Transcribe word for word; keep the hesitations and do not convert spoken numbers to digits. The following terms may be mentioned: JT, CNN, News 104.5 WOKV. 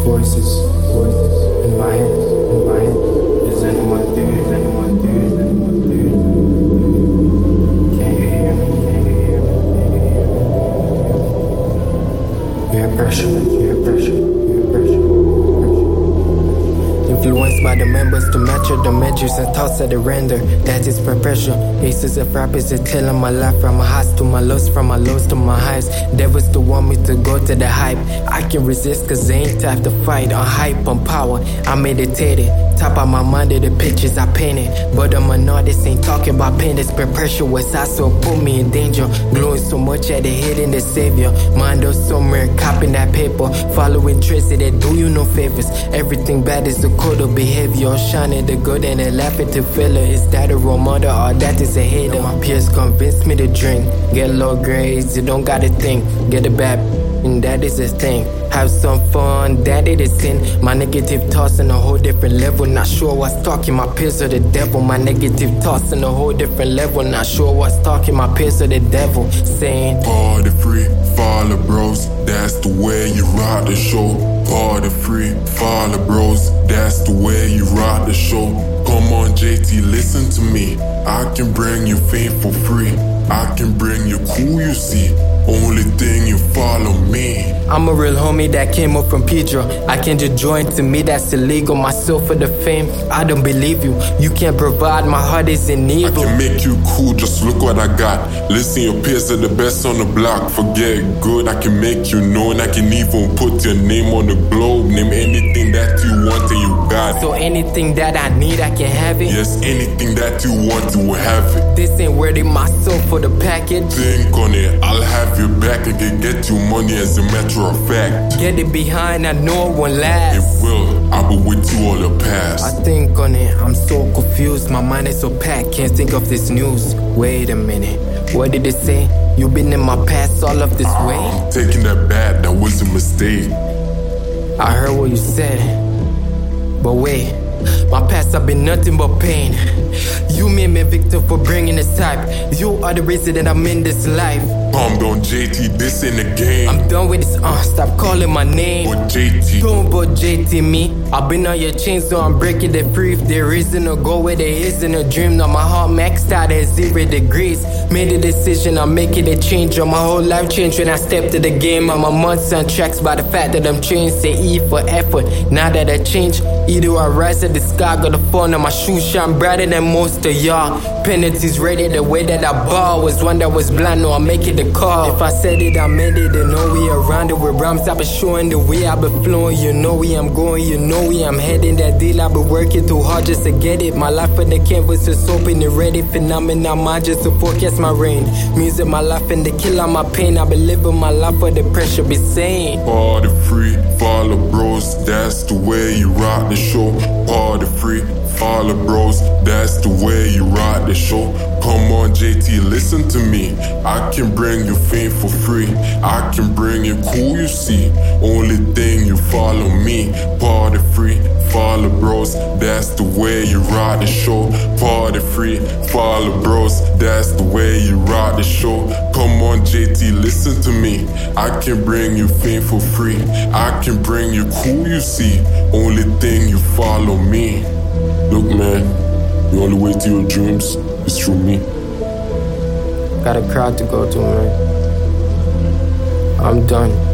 voices, voices, in my head, in my head. Is anyone there? Is anyone there? Is anyone there? Can you hear me? Can you hear me? Can you hear me? You have pressure, you have pressure, you have pressure, pressure. Influenced by the members to match the measures and thoughts that they render. That is perpetual. Aces of rappers that telling my life from my highs to my lows, from my lows to my highs. Devils to want me to go to the hype. I can resist cause they ain't type to fight. On hype, on power, I meditated. Top of my mind of the pictures I painted. But I'm an artist, ain't talking about pain. It's perpetuous, I so put me in danger. Glowing so much at the hidden the savior. Mind or somewhere, copying that paper. Following traces that do you no favors. Everything bad is a code of behavior. Shining the good and a laughing to failure. Is that a role model or that is a hater? My peers convince me to drink. Get low grades, you don't gotta think. Get a bad, and that is a thing. Have some fun, that it is sin. My negative thoughts on a whole different level. Not sure what's talking, my peers are the devil. My negative thoughts on a whole different level. Not sure what's talking, my peers are the devil. Saying, party free, follow bros. That's the way you rock the show. Party free, follow bros. That's the way you rock the show. Come on J T, listen to me. I can bring you fame for free. I can bring you cool, you see. Only thing you follow me. I'm a real homie that came up from Pedro. I can't just join, to me that's illegal. Myself for the fame, I don't believe you. You can't provide, my heart is in evil. I can make you cool, just look what I got. Listen, your peers are the best on the block. Forget good, I can make you known. I can even put your name on the globe. Name anything that you want and you got it. So anything that I need, I can have it. Yes, anything that you want, you will have it. This ain't worthy, myself for the package. Think on it, I'll have your back. I can get you money as a matter of fact. Get it behind, I know it won't last. It will, I will with you all the past. I think on it, I'm so confused. My mind is so packed, can't think of this news. Wait a minute, what did it say? You been in my past all of this uh, way? I'm taking that back, that was a mistake. I heard what you said, but wait. My past have been nothing but pain. You made me victim for bringing this type. You are the reason that I'm in this life. Calm down J T, this in the game. I'm done with this, uh, stop calling my name. But J T, don't but J T me. I've been on your chain, so I'm breaking the brief. There isn't a goal where there isn't a dream. Now my heart maxed out at zero degrees. Made a decision, I'm making a change. On my whole life changed when I stepped to the game. I'm a monster on tracks by the fact that I'm changed. Say E for effort, now that I change. Either I rise at the sky, got the phone on my shoes, shine brighter than most of y'all. Penalties rated the way that I ball. Was one that was blind, no, I'm making the call. If I said it, I made it, and no way around it. With rhymes, I've been showing the way, I've been flowing. You know where I'm going, you know where I'm heading. That deal, I've been working too hard just to get it. My life on the canvas is open and ready. Phenomenal mind just to forecast my rain. Music, my life, and the kill on my pain. I've been living my life where the pressure be sane. Party free, follow bros, that's the way you rock the show. Party free, follow bros, that's the way you rock the show. Come on J T, listen to me. I can bring you fame for free. I can bring you cool, you see. Only thing you follow me. Party free, follow bros, that's the way you rock the show. Party free, follow bros, that's the way you rock the show. Come on J T, listen to me. I can bring you fame for free. I can bring you cool, you see. Only thing you follow me. Look man, the only way to your dreams is through me. Got a crowd to go to, man. I'm done.